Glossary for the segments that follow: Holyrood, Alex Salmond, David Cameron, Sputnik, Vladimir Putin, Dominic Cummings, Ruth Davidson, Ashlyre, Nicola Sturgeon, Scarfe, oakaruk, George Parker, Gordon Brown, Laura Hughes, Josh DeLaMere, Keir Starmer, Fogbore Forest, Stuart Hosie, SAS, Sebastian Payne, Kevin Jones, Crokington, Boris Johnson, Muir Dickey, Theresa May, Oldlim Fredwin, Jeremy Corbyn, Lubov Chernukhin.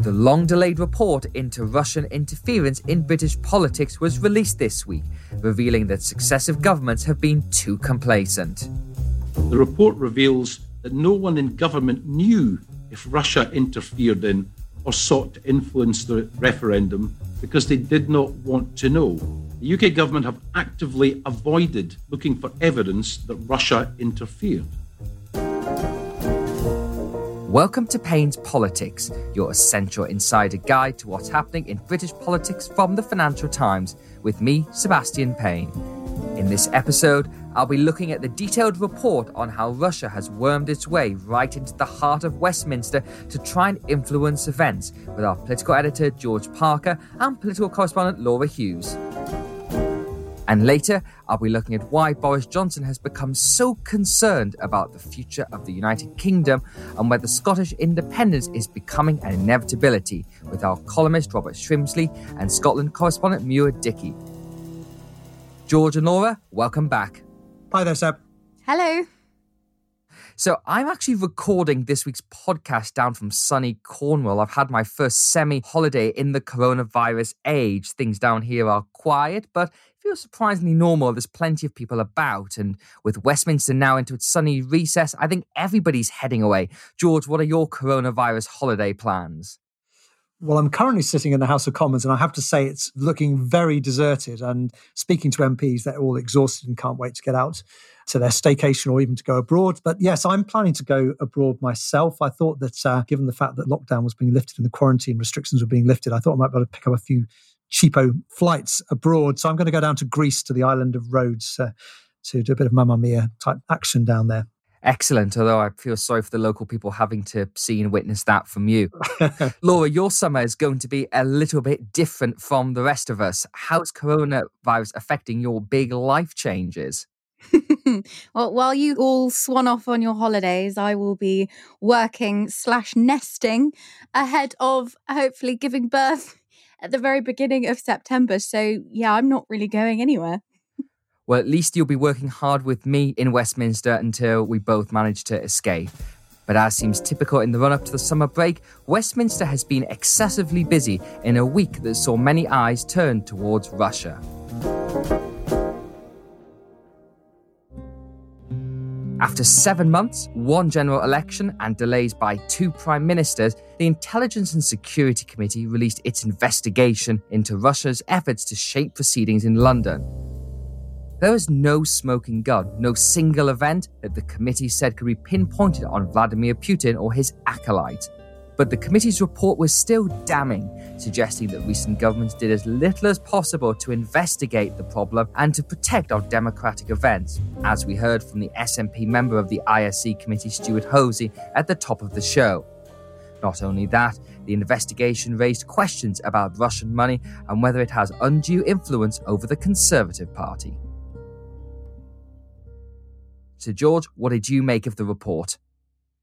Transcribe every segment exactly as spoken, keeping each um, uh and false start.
The long-delayed report into Russian interference in British politics was released this week, revealing that successive governments have been too complacent. The report reveals that no one in government knew if Russia interfered in or sought to influence the referendum because they did not want to know. The U K government have actively avoided looking for evidence that Russia interfered. Welcome to Payne's Politics, your essential insider guide to what's happening in British politics from the Financial Times, with me, Sebastian Payne. In this episode, I'll be looking at the detailed report on how Russia has wormed its way right into the heart of Westminster to try and influence events, with our political editor George Parker and political correspondent Laura Hughes. And later, I'll be looking at why Boris Johnson has become so concerned about the future of the United Kingdom and whether Scottish independence is becoming an inevitability, with our columnist Robert Shrimsley and Scotland correspondent Muir Dickey. George and Laura, welcome back. Hi there, Seb. Hello. So I'm actually recording this week's podcast down from sunny Cornwall. I've had my first semi-holiday in the coronavirus age. Things down here are quiet, but feels surprisingly normal. There's plenty of people about, and with Westminster now into its sunny recess, I think everybody's heading away. George, what are your coronavirus holiday plans? Well, I'm currently sitting in the House of Commons, and I have to say it's looking very deserted. And speaking to M Ps, they're all exhausted and can't wait to get out to their staycation or even to go abroad. But yes, I'm planning to go abroad myself. I thought that uh, given the fact that lockdown was being lifted and the quarantine restrictions were being lifted, I thought I might be able to pick up a few cheapo flights abroad. So I'm going to go down to Greece, to the island of Rhodes, uh, to do a bit of Mamma Mia type action down there. Excellent, although I feel sorry for the local people having to see and witness that from you. Laura, your summer is going to be a little bit different from the rest of us. How's coronavirus affecting your big life changes? Well, while you all swan off on your holidays, I will be working slash nesting ahead of hopefully giving birth at the very beginning of September. So, yeah, I'm not really going anywhere. Well, at least you'll be working hard with me in Westminster until we both manage to escape. But as seems typical in the run-up to the summer break, Westminster has been excessively busy in a week that saw many eyes turned towards Russia. After seven months, one general election and delays by two prime ministers, the Intelligence and Security Committee released its investigation into Russia's efforts to shape proceedings in London. There is no smoking gun, no single event that the committee said could be pinpointed on Vladimir Putin or his acolyte. But the committee's report was still damning, suggesting that recent governments did as little as possible to investigate the problem and to protect our democratic events, as we heard from the S N P member of the I S C committee, Stuart Hosie, at the top of the show. Not only that, the investigation raised questions about Russian money and whether it has undue influence over the Conservative Party. So, George, what did you make of the report?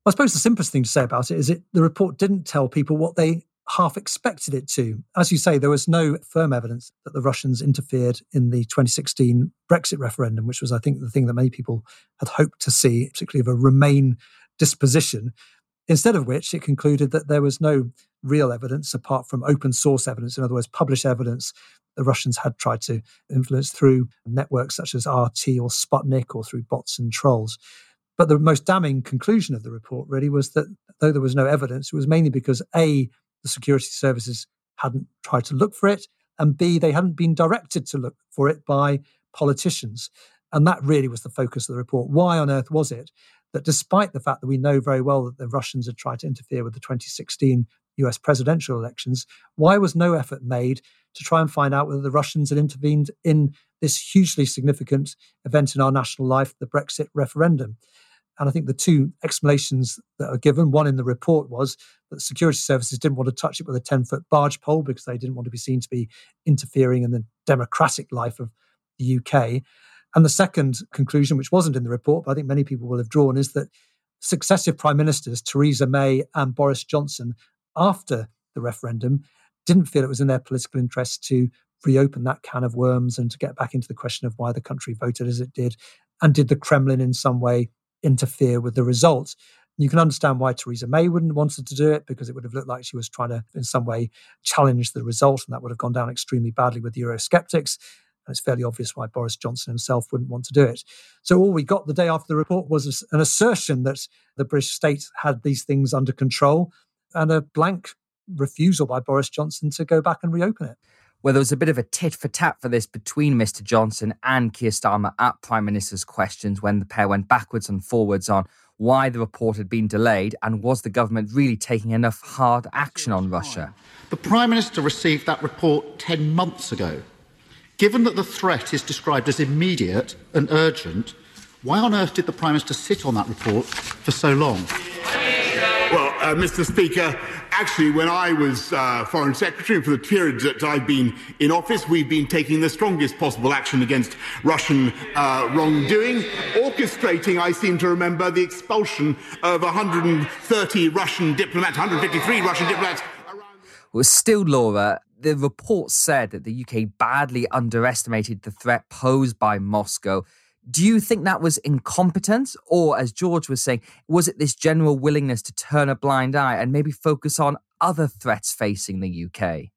I suppose the simplest thing to say about it is it, the report didn't tell people what they half expected it to. As you say, there was no firm evidence that the Russians interfered in the twenty sixteen Brexit referendum, which was, I think, the thing that many people had hoped to see, particularly of a Remain disposition. Instead of which, it concluded that there was no real evidence apart from open source evidence, in other words, published evidence the Russians had tried to influence through networks such as R T or Sputnik or through bots and trolls. But the most damning conclusion of the report really was that though there was no evidence, it was mainly because A, the security services hadn't tried to look for it, and B, they hadn't been directed to look for it by politicians. And that really was the focus of the report. Why on earth was it that despite the fact that we know very well that the Russians had tried to interfere with the twenty sixteen U S presidential elections, why was no effort made to try and find out whether the Russians had intervened in this hugely significant event in our national life, the Brexit referendum? And I think the two explanations that are given, one in the report was that security services didn't want to touch it with a ten-foot barge pole because they didn't want to be seen to be interfering in the democratic life of the U K. And the second conclusion, which wasn't in the report, but I think many people will have drawn, is that successive prime ministers, Theresa May and Boris Johnson, after the referendum, didn't feel it was in their political interest to reopen that can of worms and to get back into the question of why the country voted as it did. And did the Kremlin in some way interfere with the result? You can understand why Theresa May wouldn't have wanted to do it, because it would have looked like she was trying to, in some way, challenge the result, and that would have gone down extremely badly with Eurosceptics. And it's fairly obvious why Boris Johnson himself wouldn't want to do it. So all we got the day after the report was an assertion that the British state had these things under control and a blank refusal by Boris Johnson to go back and reopen it. Well, there was a bit of a tit-for-tat for this between Mister Johnson and Keir Starmer at Prime Minister's questions when the pair went backwards and forwards on why the report had been delayed and was the government really taking enough hard action on Russia. The Prime Minister received that report ten months ago. Given that the threat is described as immediate and urgent, why on earth did the Prime Minister sit on that report for so long? Well, uh, Mister Speaker, actually, when I was uh, Foreign Secretary, for the period that I've been in office, we've been taking the strongest possible action against Russian uh, wrongdoing, orchestrating, I seem to remember, the expulsion of one hundred thirty Russian diplomats, one hundred fifty-three Russian diplomats. Around... Well, still, Laura, the report said that the U K badly underestimated the threat posed by Moscow. Do you think that was incompetence? Or, as George was saying, was it this general willingness to turn a blind eye and maybe focus on other threats facing the U K?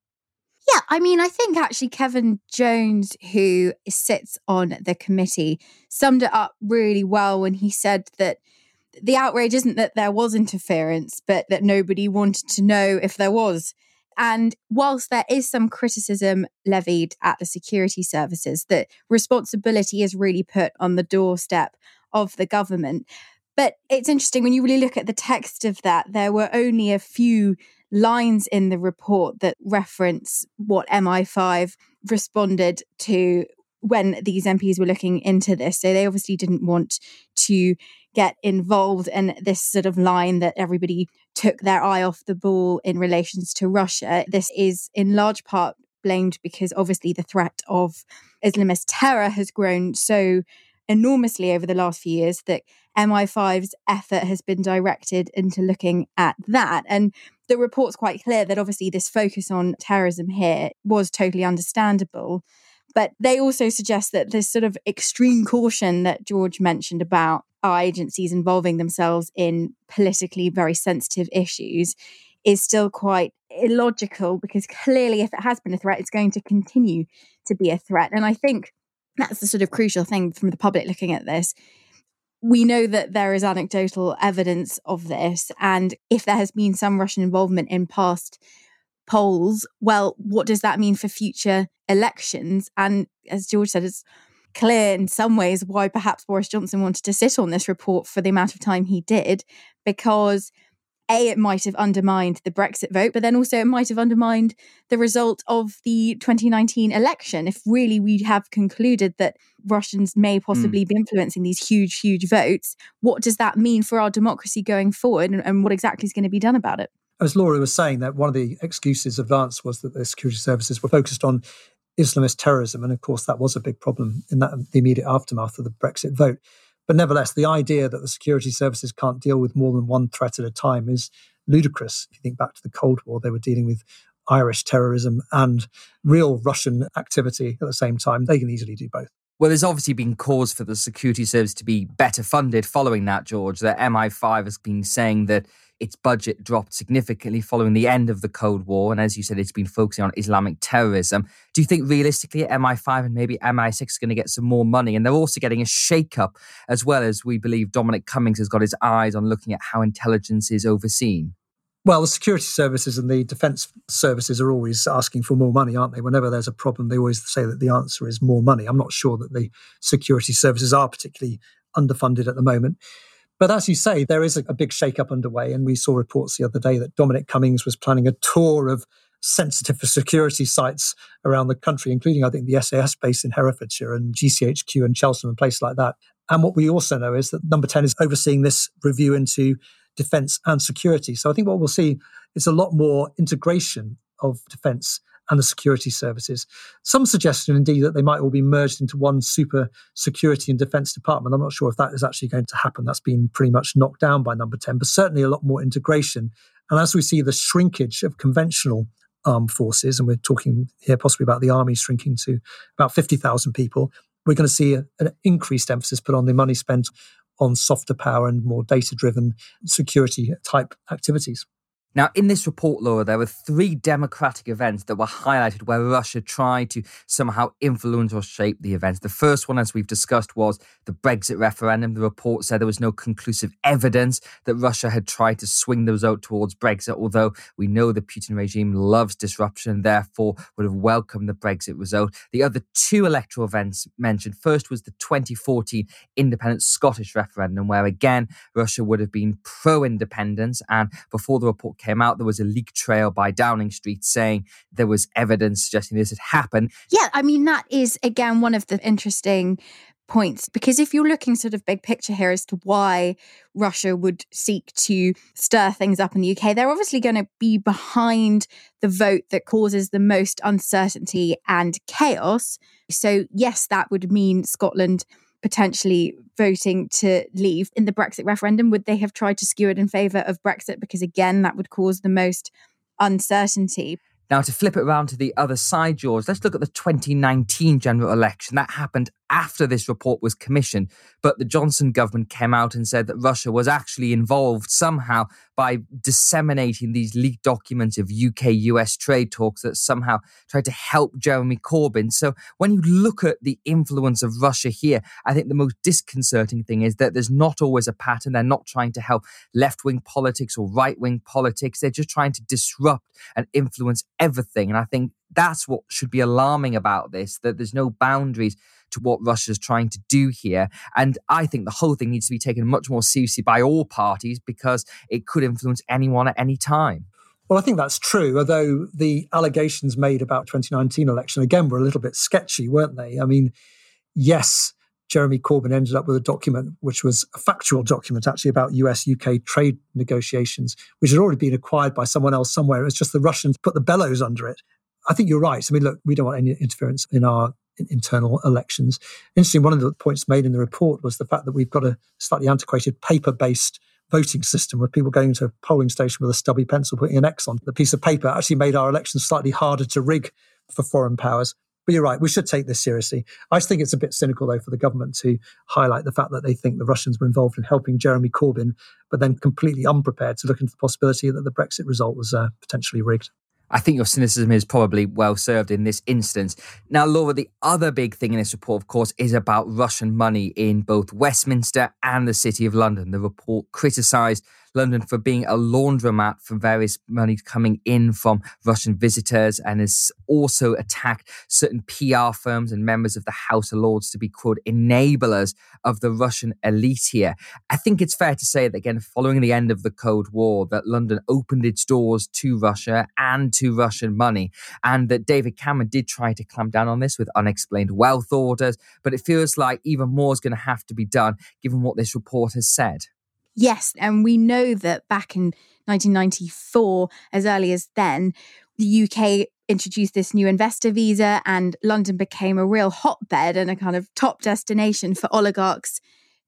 Yeah, I mean, I think actually Kevin Jones, who sits on the committee, summed it up really well when he said that the outrage isn't that there was interference, but that nobody wanted to know if there was. And whilst there is some criticism levied at the security services, that responsibility is really put on the doorstep of the government. But it's interesting, when you really look at the text of that, there were only a few lines in the report that reference what M I five responded to when these M Ps were looking into this. So they obviously didn't want to get involved in this sort of line that everybody took their eye off the ball in relations to Russia. This is in large part blamed because obviously the threat of Islamist terror has grown so enormously over the last few years that M I five's effort has been directed into looking at that. And the report's quite clear that obviously this focus on terrorism here was totally understandable. But they also suggest that this sort of extreme caution that George mentioned about our agencies involving themselves in politically very sensitive issues is still quite illogical, because clearly if it has been a threat, it's going to continue to be a threat. And I think that's the sort of crucial thing from the public looking at this. We know that there is anecdotal evidence of this. And if there has been some Russian involvement in past polls, well, what does that mean for future elections? And as George said, it's clear in some ways why perhaps Boris Johnson wanted to sit on this report for the amount of time he did, because A, it might have undermined the Brexit vote, but then also it might have undermined the result of the twenty nineteen election if really we have concluded that Russians may possibly mm. be influencing these huge, huge votes. What does that mean for our democracy going forward, and, and what exactly is going to be done about it? As Laura was saying, that one of the excuses advanced was that the security services were focused on Islamist terrorism. And of course, that was a big problem in that, the immediate aftermath of the Brexit vote. But nevertheless, the idea that the security services can't deal with more than one threat at a time is ludicrous. If you think back to the Cold War, they were dealing with Irish terrorism and real Russian activity at the same time. They can easily do both. Well, there's obviously been cause for the security service to be better funded following that, George. The M I five has been saying that its budget dropped significantly following the end of the Cold War. And as you said, it's been focusing on Islamic terrorism. Do you think realistically M I five and maybe M I six are going to get some more money? And they're also getting a shake-up, as well as we believe Dominic Cummings has got his eyes on looking at how intelligence is overseen. Well, the security services and the defence services are always asking for more money, aren't they? Whenever there's a problem, they always say that the answer is more money. I'm not sure that the security services are particularly underfunded at the moment. But as you say, there is a, a big shake-up underway. And we saw reports the other day that Dominic Cummings was planning a tour of sensitive security sites around the country, including, I think, the S A S base in Herefordshire and G C H Q and Cheltenham and places like that. And what we also know is that Number ten is overseeing this review into defence and security. So I think what we'll see is a lot more integration of defence and the security services. Some suggestion, indeed, that they might all be merged into one super security and defence department. I'm not sure if that is actually going to happen. That's been pretty much knocked down by Number ten, but certainly a lot more integration. And as we see the shrinkage of conventional armed forces, and we're talking here possibly about the army shrinking to about fifty thousand people, we're going to see a, an increased emphasis put on the money spent on softer power and more data-driven security-type activities. Now, in this report, Laura, there were three democratic events that were highlighted where Russia tried to somehow influence or shape the events. The first one, as we've discussed, was the Brexit referendum. The report said there was no conclusive evidence that Russia had tried to swing the result towards Brexit, although we know the Putin regime loves disruption and therefore would have welcomed the Brexit result. The other two electoral events mentioned, first was the twenty fourteen independent Scottish referendum, where again, Russia would have been pro-independence. And before the report came out, there was a leak trail by Downing Street saying there was evidence suggesting this had happened. Yeah, I mean, that is, again, one of the interesting points, because if you're looking sort of big picture here as to why Russia would seek to stir things up in the U K, they're obviously going to be behind the vote that causes the most uncertainty and chaos. So yes, that would mean Scotland potentially voting to leave. In the Brexit referendum, would they have tried to skew it in favour of Brexit? Because again, that would cause the most uncertainty. Now, to flip it around to the other side, George, let's look at the twenty nineteen general election. That happened after this report was commissioned, but the Johnson government came out and said that Russia was actually involved somehow by disseminating these leaked documents of U K U S trade talks that somehow tried to help Jeremy Corbyn. So when you look at the influence of Russia here, I think the most disconcerting thing is that there's not always a pattern. They're not trying to help left-wing politics or right-wing politics. They're just trying to disrupt and influence everything. And I think that's what should be alarming about this, that there's no boundaries to what Russia's trying to do here. And I think the whole thing needs to be taken much more seriously by all parties because it could influence anyone at any time. Well, I think that's true, although the allegations made about twenty nineteen election, again, were a little bit sketchy, weren't they? I mean, yes, Jeremy Corbyn ended up with a document, which was a factual document actually about U S U K trade negotiations, which had already been acquired by someone else somewhere. It was just the Russians put the bellows under it. I think you're right. I mean, look, we don't want any interference in our internal elections. Interesting, one of the points made in the report was the fact that we've got a slightly antiquated paper-based voting system with people going to a polling station with a stubby pencil, putting an X on the piece of paper, actually made our elections slightly harder to rig for foreign powers. But you're right, we should take this seriously. I just think it's a bit cynical, though, for the government to highlight the fact that they think the Russians were involved in helping Jeremy Corbyn, but then completely unprepared to look into the possibility that the Brexit result was uh, potentially rigged. I think your cynicism is probably well served in this instance. Now, Laura, the other big thing in this report, of course, is about Russian money in both Westminster and the City of London. The report criticised London for being a laundromat for various money coming in from Russian visitors, and has also attacked certain P R firms and members of the House of Lords to be, quote, enablers of the Russian elite here. I think it's fair to say that, again, following the end of the Cold War, that London opened its doors to Russia and to Russian money, and that David Cameron did try to clamp down on this with unexplained wealth orders, but it feels like even more is going to have to be done given what this report has said. Yes, and we know that back in nineteen ninety-four, as early as then, the U K introduced this new investor visa and London became a real hotbed and a kind of top destination for oligarchs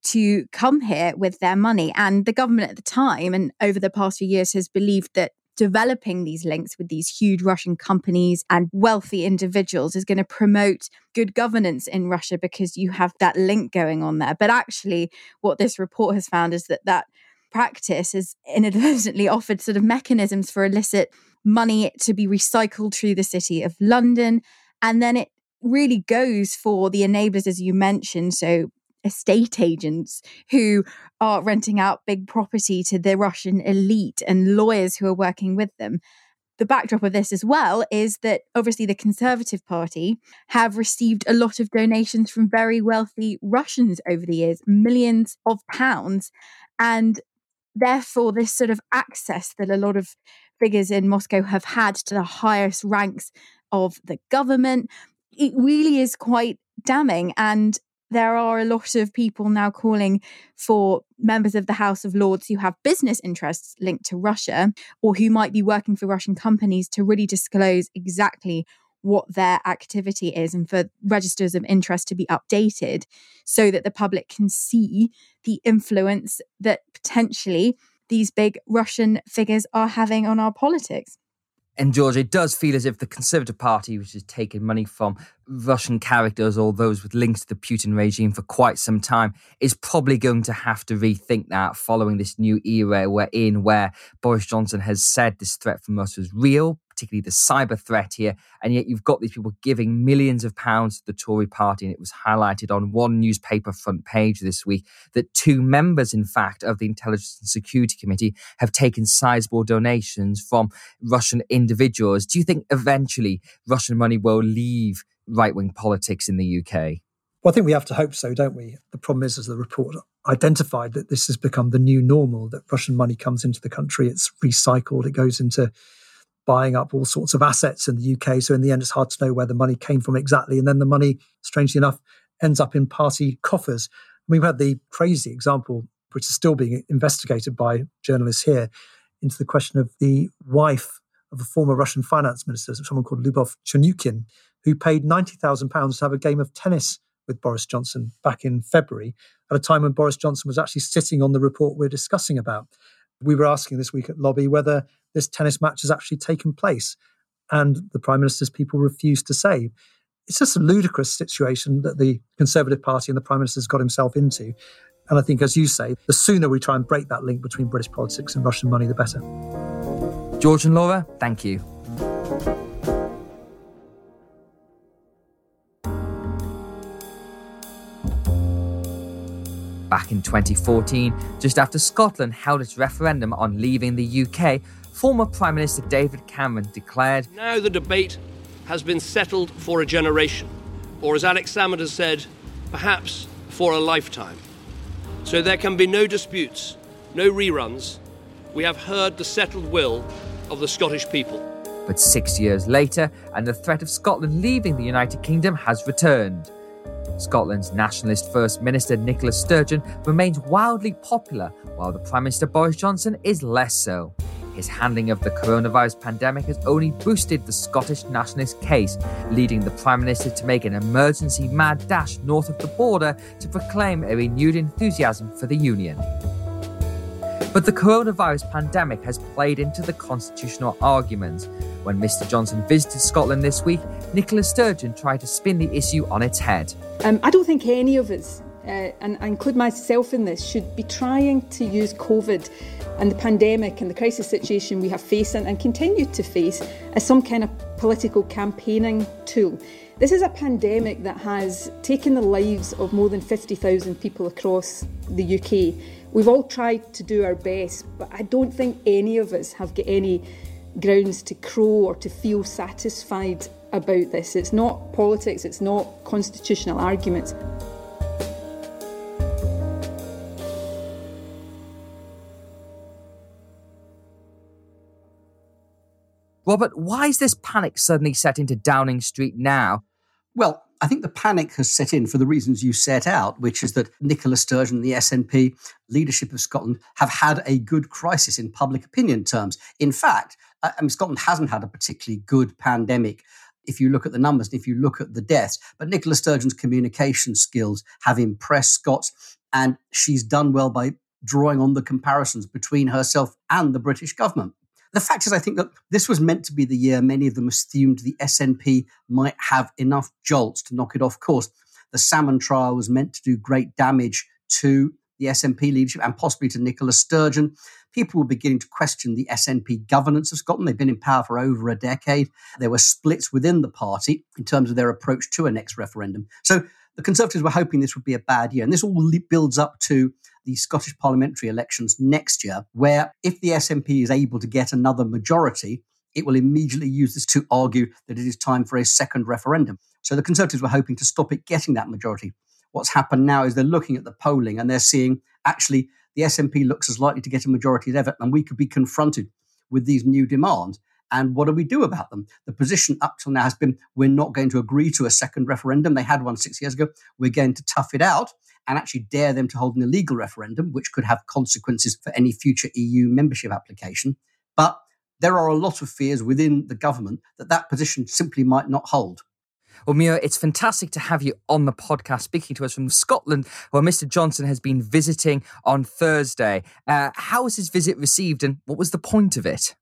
to come here with their money. And the government at the time and over the past few years has believed that developing these links with these huge Russian companies and wealthy individuals is going to promote good governance in Russia because you have that link going on there. But actually, what this report has found is that that practice has inadvertently offered sort of mechanisms for illicit money to be recycled through the City of London. And then it really goes for the enablers, as you mentioned, so estate agents who are renting out big property to the Russian elite and lawyers who are working with them. The backdrop of this as well is that obviously the Conservative Party have received a lot of donations from very wealthy Russians over the years, millions of pounds. And therefore, this sort of access that a lot of figures in Moscow have had to the highest ranks of the government, it really is quite damning. And there are a lot of people now calling for members of the House of Lords who have business interests linked to Russia or who might be working for Russian companies to really disclose exactly what their activity is and for registers of interest to be updated so that the public can see the influence that potentially these big Russian figures are having on our politics. And George, it does feel as if the Conservative Party, which has taken money from Russian characters or those with links to the Putin regime for quite some time, is probably going to have to rethink that following this new era we're in, where Boris Johnson has said this threat from Russia is real, particularly the cyber threat here. And yet you've got these people giving millions of pounds to the Tory party. And it was highlighted on one newspaper front page this week that two members, in fact, of the Intelligence and Security Committee have taken sizable donations from Russian individuals. Do you think eventually Russian money will leave right-wing politics in the U K? Well, I think we have to hope so, don't we? The problem is, as the report identified, that this has become the new normal, that Russian money comes into the country, it's recycled, it goes into buying up all sorts of assets in the U K. So in the end, it's hard to know where the money came from exactly. And then the money, strangely enough, ends up in party coffers. We've had the crazy example, which is still being investigated by journalists here, into the question of the wife of a former Russian finance minister, someone called Lubov Chernukhin, who paid ninety thousand pounds to have a game of tennis with Boris Johnson back in February, at a time when Boris Johnson was actually sitting on the report we're discussing about. We were asking this week at Lobby whether this tennis match has actually taken place, and the Prime Minister's people refused to say. It's just a ludicrous situation that the Conservative Party and the Prime Minister's got himself into. And I think, as you say, the sooner we try and break that link between British politics and Russian money, the better. George and Laura, thank you. Back in twenty fourteen, just after Scotland held its referendum on leaving the U K, former Prime Minister David Cameron declared, "Now the debate has been settled for a generation, or as Alex Salmond has said, perhaps for a lifetime. So there can be no disputes, no reruns. We have heard the settled will of the Scottish people." But six years later, and the threat of Scotland leaving the United Kingdom has returned. Scotland's nationalist First Minister Nicola Sturgeon remains wildly popular, while the Prime Minister Boris Johnson is less so. His handling of the coronavirus pandemic has only boosted the Scottish nationalist case, leading the Prime Minister to make an emergency mad dash north of the border to proclaim a renewed enthusiasm for the Union. But the coronavirus pandemic has played into the constitutional arguments. When Mr Johnson visited Scotland this week, Nicola Sturgeon tried to spin the issue on its head. Um, I don't think any of us, uh, and I include myself in this, should be trying to use COVID and the pandemic and the crisis situation we have faced and, and continue to face as some kind of political campaigning tool. This is a pandemic that has taken the lives of more than fifty thousand people across the U K. We've all tried to do our best, but I don't think any of us have got any grounds to crow or to feel satisfied about this. It's not politics, it's not constitutional arguments. Robert, why is this panic suddenly set into Downing Street now? Well, I think the panic has set in for the reasons you set out, which is that Nicola Sturgeon and the S N P leadership of Scotland have had a good crisis in public opinion terms. In fact, I mean, Scotland hasn't had a particularly good pandemic if you look at the numbers and if you look at the deaths. But Nicola Sturgeon's communication skills have impressed Scots, and she's done well by drawing on the comparisons between herself and the British government. The fact is, I think that this was meant to be the year many of them assumed the S N P might have enough jolts to knock it off course. The Salmond trial was meant to do great damage to the S N P leadership and possibly to Nicola Sturgeon. People were beginning to question the S N P governance of Scotland. They've been in power for over a decade. There were splits within the party in terms of their approach to a next referendum. So the Conservatives were hoping this would be a bad year. And this all builds up to the Scottish parliamentary elections next year, where if the S N P is able to get another majority, it will immediately use this to argue that it is time for a second referendum. So the Conservatives were hoping to stop it getting that majority. What's happened now is they're looking at the polling and they're seeing, actually, the S N P looks as likely to get a majority as ever, and we could be confronted with these new demands. And what do we do about them? The position up till now has been, we're not going to agree to a second referendum. They had one six years ago. We're going to tough it out and actually dare them to hold an illegal referendum, which could have consequences for any future E U membership application. But there are a lot of fears within the government that that position simply might not hold. Well, Muir, it's fantastic to have you on the podcast speaking to us from Scotland, where Mister Johnson has been visiting on Thursday. Uh, how was his visit received and what was the point of it?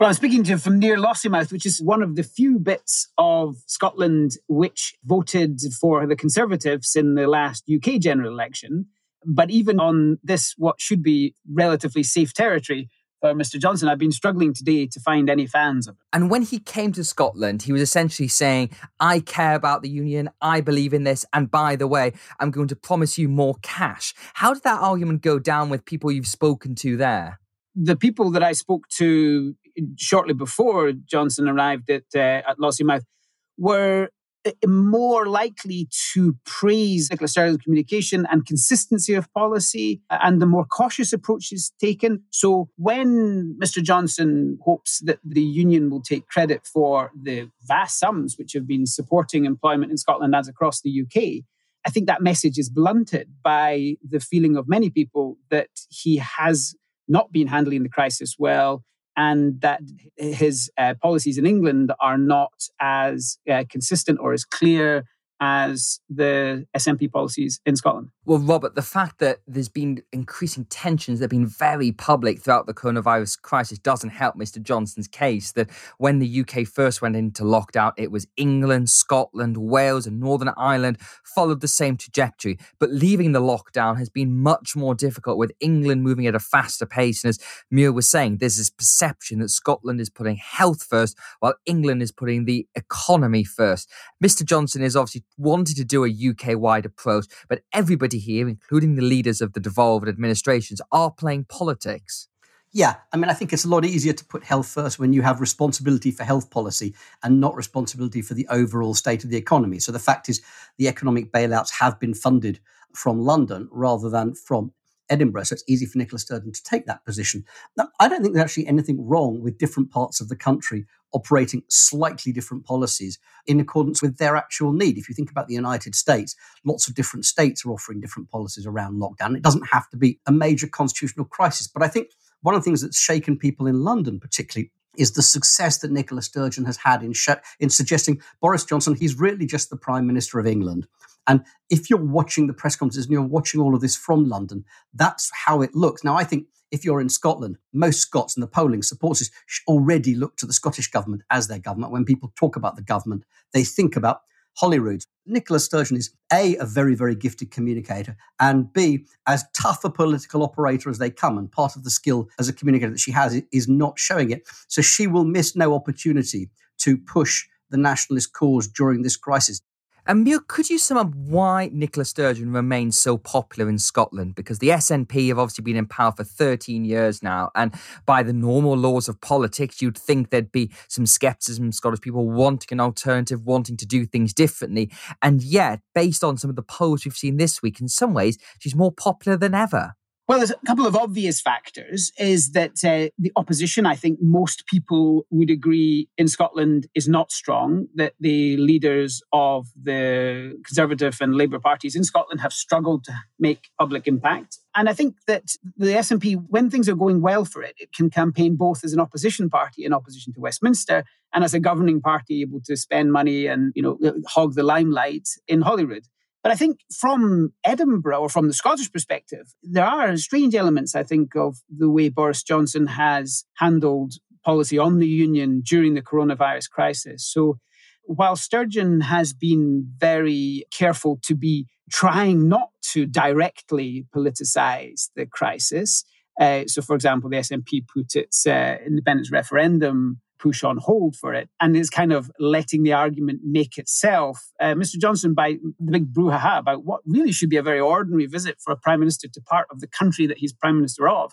Well, I'm speaking to him from near Lossiemouth, which is one of the few bits of Scotland which voted for the Conservatives in the last U K general election. But even on this, what should be relatively safe territory, for Mister Johnson, I've been struggling today to find any fans of it. And when he came to Scotland, he was essentially saying, I care about the union, I believe in this, and by the way, I'm going to promise you more cash. How did that argument go down with people you've spoken to there? The people that I spoke to shortly before Johnson arrived at, uh, at Lossiemouth were more likely to praise Nicola Sturgeon's communication and consistency of policy and the more cautious approaches taken. So when Mister Johnson hopes that the union will take credit for the vast sums which have been supporting employment in Scotland and across the U K, I think that message is blunted by the feeling of many people that he has not been handling the crisis well, and that his uh, policies in England are not as uh, consistent or as clear as the S N P policies in Scotland. Well, Robert, the fact that there's been increasing tensions that have been very public throughout the coronavirus crisis doesn't help Mister Johnson's case that when the U K first went into lockdown, it was England, Scotland, Wales and Northern Ireland followed the same trajectory. But leaving the lockdown has been much more difficult, with England moving at a faster pace. And as Muir was saying, there's this perception that Scotland is putting health first while England is putting the economy first. Mister Johnson is obviously wanted to do a U K-wide approach, but everybody here, including the leaders of the devolved administrations, are playing politics. Yeah, I mean, I think it's a lot easier to put health first when you have responsibility for health policy and not responsibility for the overall state of the economy. So the fact is the economic bailouts have been funded from London rather than from Edinburgh, so it's easy for Nicola Sturgeon to take that position. Now, I don't think there's actually anything wrong with different parts of the country operating slightly different policies in accordance with their actual need. If you think about the United States, lots of different states are offering different policies around lockdown. It doesn't have to be a major constitutional crisis. But I think one of the things that's shaken people in London particularly is the success that Nicola Sturgeon has had in, sh- in suggesting Boris Johnson, he's really just the Prime Minister of England. And if you're watching the press conferences and you're watching all of this from London, that's how it looks. Now, I think if you're in Scotland, most Scots and the polling supports this already look to the Scottish government as their government. When people talk about the government, they think about Holyrood. Nicola Sturgeon is A, a very, very gifted communicator, and B, as tough a political operator as they come. And part of the skill as a communicator that she has is not showing it. So she will miss no opportunity to push the nationalist cause during this crisis. And Muir, could you sum up why Nicola Sturgeon remains so popular in Scotland? Because the S N P have obviously been in power for thirteen years now, and by the normal laws of politics, you'd think there'd be some scepticism, Scottish people wanting an alternative, wanting to do things differently. And yet, based on some of the polls we've seen this week, in some ways, she's more popular than ever. Well, there's a couple of obvious factors, is that uh, the opposition, I think most people would agree in Scotland, is not strong, that the leaders of the Conservative and Labour parties in Scotland have struggled to make public impact. And I think that the S N P, when things are going well for it, it can campaign both as an opposition party in opposition to Westminster and as a governing party able to spend money and, you know, hog the limelight in Holyrood. But I think from Edinburgh or from the Scottish perspective, there are strange elements, I think, of the way Boris Johnson has handled policy on the union during the coronavirus crisis. So while Sturgeon has been very careful to be trying not to directly politicise the crisis, uh, so for example, the S N P put its uh, independence referendum push on hold for it, and is kind of letting the argument make itself. Uh, Mister Johnson, by the big brouhaha about what really should be a very ordinary visit for a Prime Minister to part of the country that he's Prime Minister of,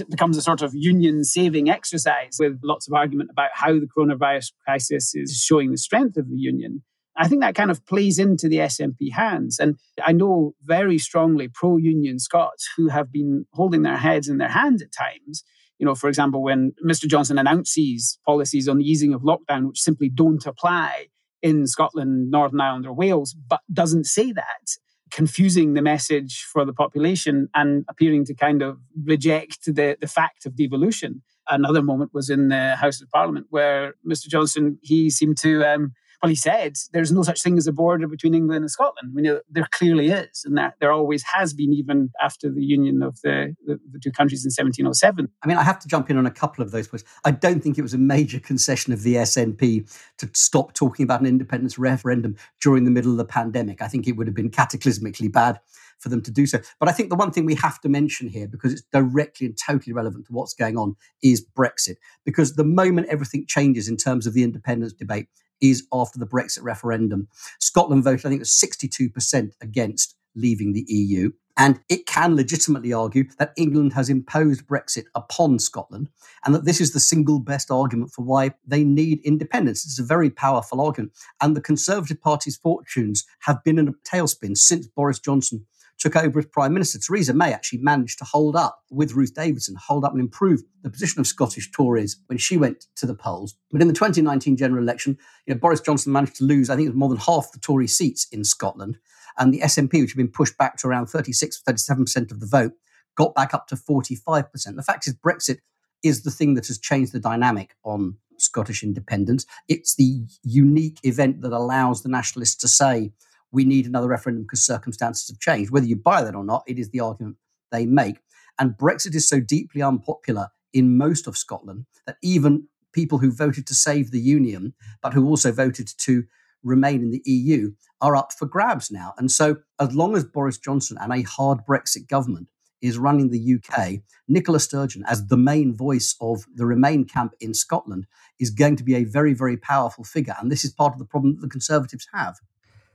it becomes a sort of union-saving exercise with lots of argument about how the coronavirus crisis is showing the strength of the union. I think that kind of plays into the S N P hands. And I know very strongly pro-union Scots who have been holding their heads in their hand at times you know, for example, when Mister Johnson announces policies on the easing of lockdown, which simply don't apply in Scotland, Northern Ireland or Wales, but doesn't say that, confusing the message for the population and appearing to kind of reject the, the fact of devolution. Another moment was in the House of Parliament where Mister Johnson, he seemed to, um, well, he said, there's no such thing as a border between England and Scotland. We know there clearly is, and that there always has been, even after the union of the, the, the two countries in seventeen oh seven. I mean, I have to jump in on a couple of those points. I don't think it was a major concession of the S N P to stop talking about an independence referendum during the middle of the pandemic. I think it would have been cataclysmically bad for them to do so. But I think the one thing we have to mention here, because it's directly and totally relevant to what's going on, is Brexit. Because the moment everything changes in terms of the independence debate is after the Brexit referendum. Scotland voted, I think it was sixty-two percent against leaving the E U. And it can legitimately argue that England has imposed Brexit upon Scotland and that this is the single best argument for why they need independence. It's a very powerful argument. And the Conservative Party's fortunes have been in a tailspin since Boris Johnson took over as Prime Minister. Theresa May actually managed to hold up with Ruth Davidson, hold up and improve the position of Scottish Tories when she went to the polls. But in the twenty nineteen general election, you know, Boris Johnson managed to lose, I think it was more than half the Tory seats in Scotland. And the S N P, which had been pushed back to around thirty-six, thirty-seven percent of the vote, got back up to forty-five percent. The fact is Brexit is the thing that has changed the dynamic on Scottish independence. It's the unique event that allows the nationalists to say, we need another referendum because circumstances have changed. Whether you buy that or not, it is the argument they make. And Brexit is so deeply unpopular in most of Scotland that even people who voted to save the union, but who also voted to remain in the E U, are up for grabs now. And so as long as Boris Johnson and a hard Brexit government is running the U K, Nicola Sturgeon, as the main voice of the Remain camp in Scotland, is going to be a very, very powerful figure. And this is part of the problem that the Conservatives have.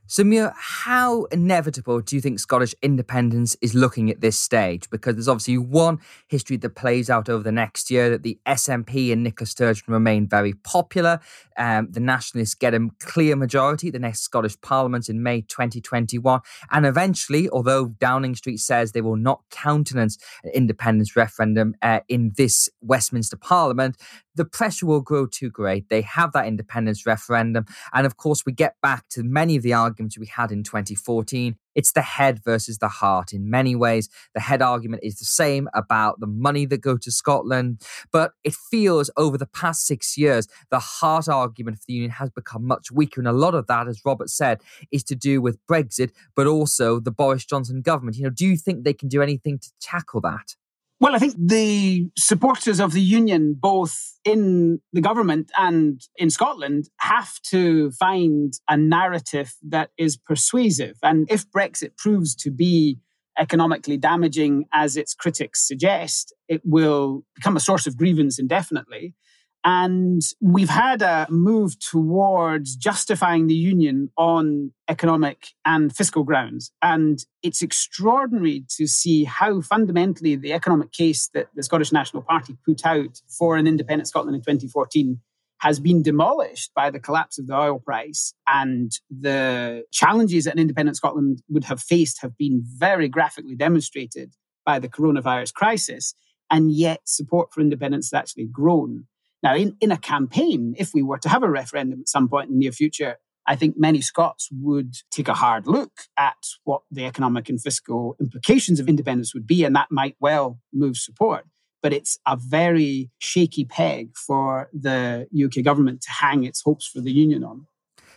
So, Muir, how inevitable do you think Scottish independence is looking at this stage? Because there's obviously one history that plays out over the next year, that the S N P and Nicola Sturgeon remain very popular. Um, the Nationalists get a clear majority at the next Scottish Parliament in May twenty twenty-one. And eventually, although Downing Street says they will not countenance an independence referendum uh, in this Westminster Parliament, the pressure will grow too great. They have that independence referendum. And of course, we get back to many of the arguments we had in twenty fourteen. It's the head versus the heart in many ways. The head argument is the same about the money that goes to Scotland, but it feels over the past six years, the heart argument for the union has become much weaker. And a lot of that, as Robert said, is to do with Brexit, but also the Boris Johnson government. You know, do you think they can do anything to tackle that? Well, I think the supporters of the union, both in the government and in Scotland, have to find a narrative that is persuasive. And if Brexit proves to be economically damaging, as its critics suggest, it will become a source of grievance indefinitely. And we've had a move towards justifying the union on economic and fiscal grounds. And it's extraordinary to see how fundamentally the economic case that the Scottish National Party put out for an independent Scotland in twenty fourteen has been demolished by the collapse of the oil price. And the challenges that an independent Scotland would have faced have been very graphically demonstrated by the coronavirus crisis. And yet support for independence has actually grown. Now, in, in a campaign, if we were to have a referendum at some point in the near future, I think many Scots would take a hard look at what the economic and fiscal implications of independence would be, and that might well move support. But it's a very shaky peg for the U K government to hang its hopes for the union on.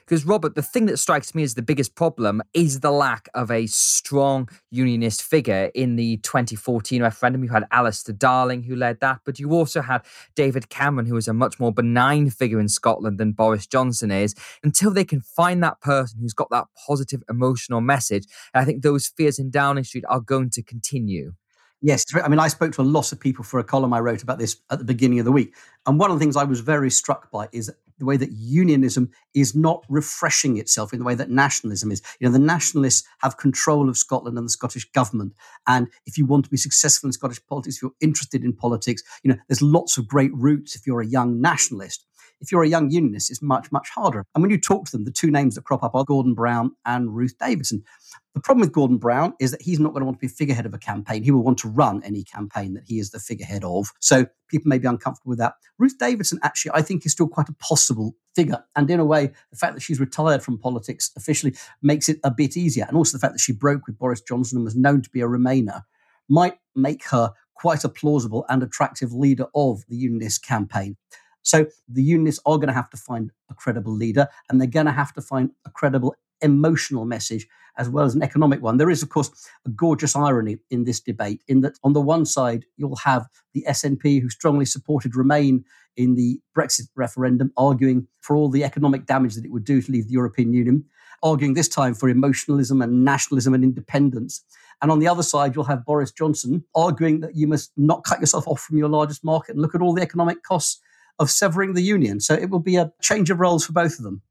Because, Robert, the thing that strikes me as the biggest problem is the lack of a strong unionist figure in the twenty fourteen referendum. You had Alistair Darling, who led that, but you also had David Cameron, who is a much more benign figure in Scotland than Boris Johnson is. Until they can find that person who's got that positive emotional message, I think those fears in Downing Street are going to continue. Yes. I mean, I spoke to a lot of people for a column I wrote about this at the beginning of the week. And one of the things I was very struck by is the way that unionism is not refreshing itself in the way that nationalism is. You know, the nationalists have control of Scotland and the Scottish government. And if you want to be successful in Scottish politics, if you're interested in politics, you know, there's lots of great routes if you're a young nationalist. If you're a young unionist, it's much, much harder. And when you talk to them, the two names that crop up are Gordon Brown and Ruth Davidson. The problem with Gordon Brown is that he's not going to want to be figurehead of a campaign. He will want to run any campaign that he is the figurehead of. So people may be uncomfortable with that. Ruth Davidson, actually, I think is still quite a possible figure. And in a way, the fact that she's retired from politics officially makes it a bit easier. And also the fact that she broke with Boris Johnson and was known to be a Remainer might make her quite a plausible and attractive leader of the unionist campaign. So the unionists are going to have to find a credible leader, and they're going to have to find a credible emotional message as well as an economic one. There is, of course, a gorgeous irony in this debate in that on the one side, you'll have the S N P who strongly supported Remain in the Brexit referendum, arguing for all the economic damage that it would do to leave the European Union, arguing this time for emotionalism and nationalism and independence. And on the other side, you'll have Boris Johnson arguing that you must not cut yourself off from your largest market and look at all the economic costs of severing the union. So it will be a change of roles for both of them.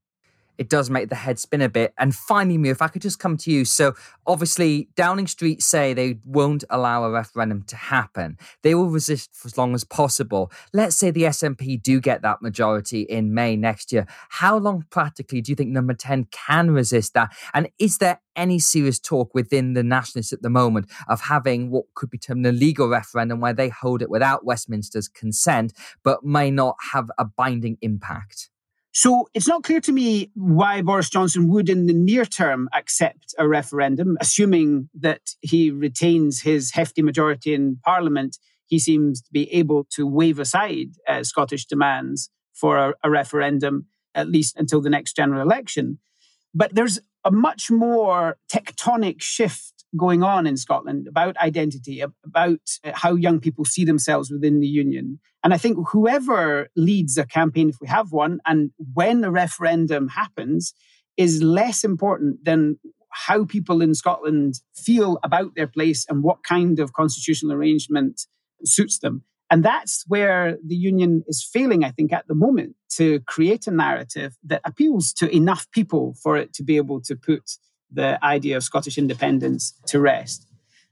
It does make the head spin a bit. And finally, Muir, if I could just come to you. So obviously, Downing Street say they won't allow a referendum to happen. They will resist for as long as possible. Let's say the S N P do get that majority in May next year. How long practically do you think Number ten can resist that? And is there any serious talk within the Nationalists at the moment of having what could be termed a legal referendum where they hold it without Westminster's consent, but may not have a binding impact? So it's not clear to me why Boris Johnson would in the near term accept a referendum, assuming that he retains his hefty majority in Parliament. He seems to be able to wave aside uh, Scottish demands for a, a referendum, at least until the next general election. But there's a much more tectonic shift going on in Scotland about identity, about how young people see themselves within the union. And I think whoever leads a campaign, if we have one, and when a referendum happens, is less important than how people in Scotland feel about their place and what kind of constitutional arrangement suits them. And that's where the union is failing, I think, at the moment, to create a narrative that appeals to enough people for it to be able to put the idea of Scottish independence to rest.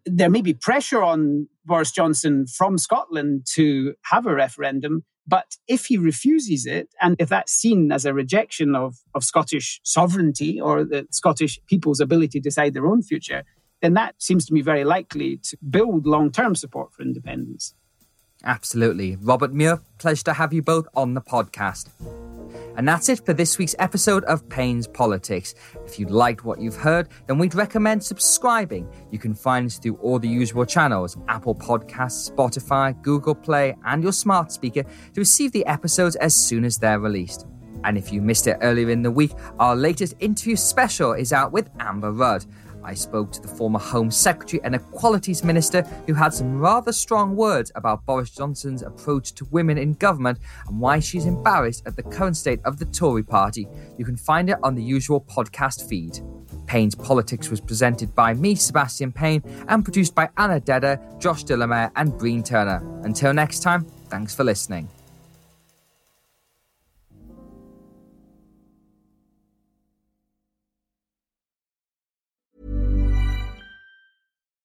There may be pressure on Boris Johnson from Scotland to have a referendum, but if he refuses it, and if that's seen as a rejection of, of Scottish sovereignty or the Scottish people's ability to decide their own future, then that seems to me very likely to build long-term support for independence. Absolutely. Robert, Muir, pleasure to have you both on the podcast. And that's it for this week's episode of Payne's Politics. If you liked what you've heard, then we'd recommend subscribing. You can find us through all the usual channels, Apple Podcasts, Spotify, Google Play, and your smart speaker to receive the episodes as soon as they're released. And if you missed it earlier in the week, our latest interview special is out with Amber Rudd. I spoke to the former Home Secretary and Equalities Minister who had some rather strong words about Boris Johnson's approach to women in government and why she's embarrassed at the current state of the Tory party. You can find it on the usual podcast feed. Payne's Politics was presented by me, Sebastian Payne, and produced by Anna Dedder, Josh DeLaMere and Breen Turner. Until next time, thanks for listening.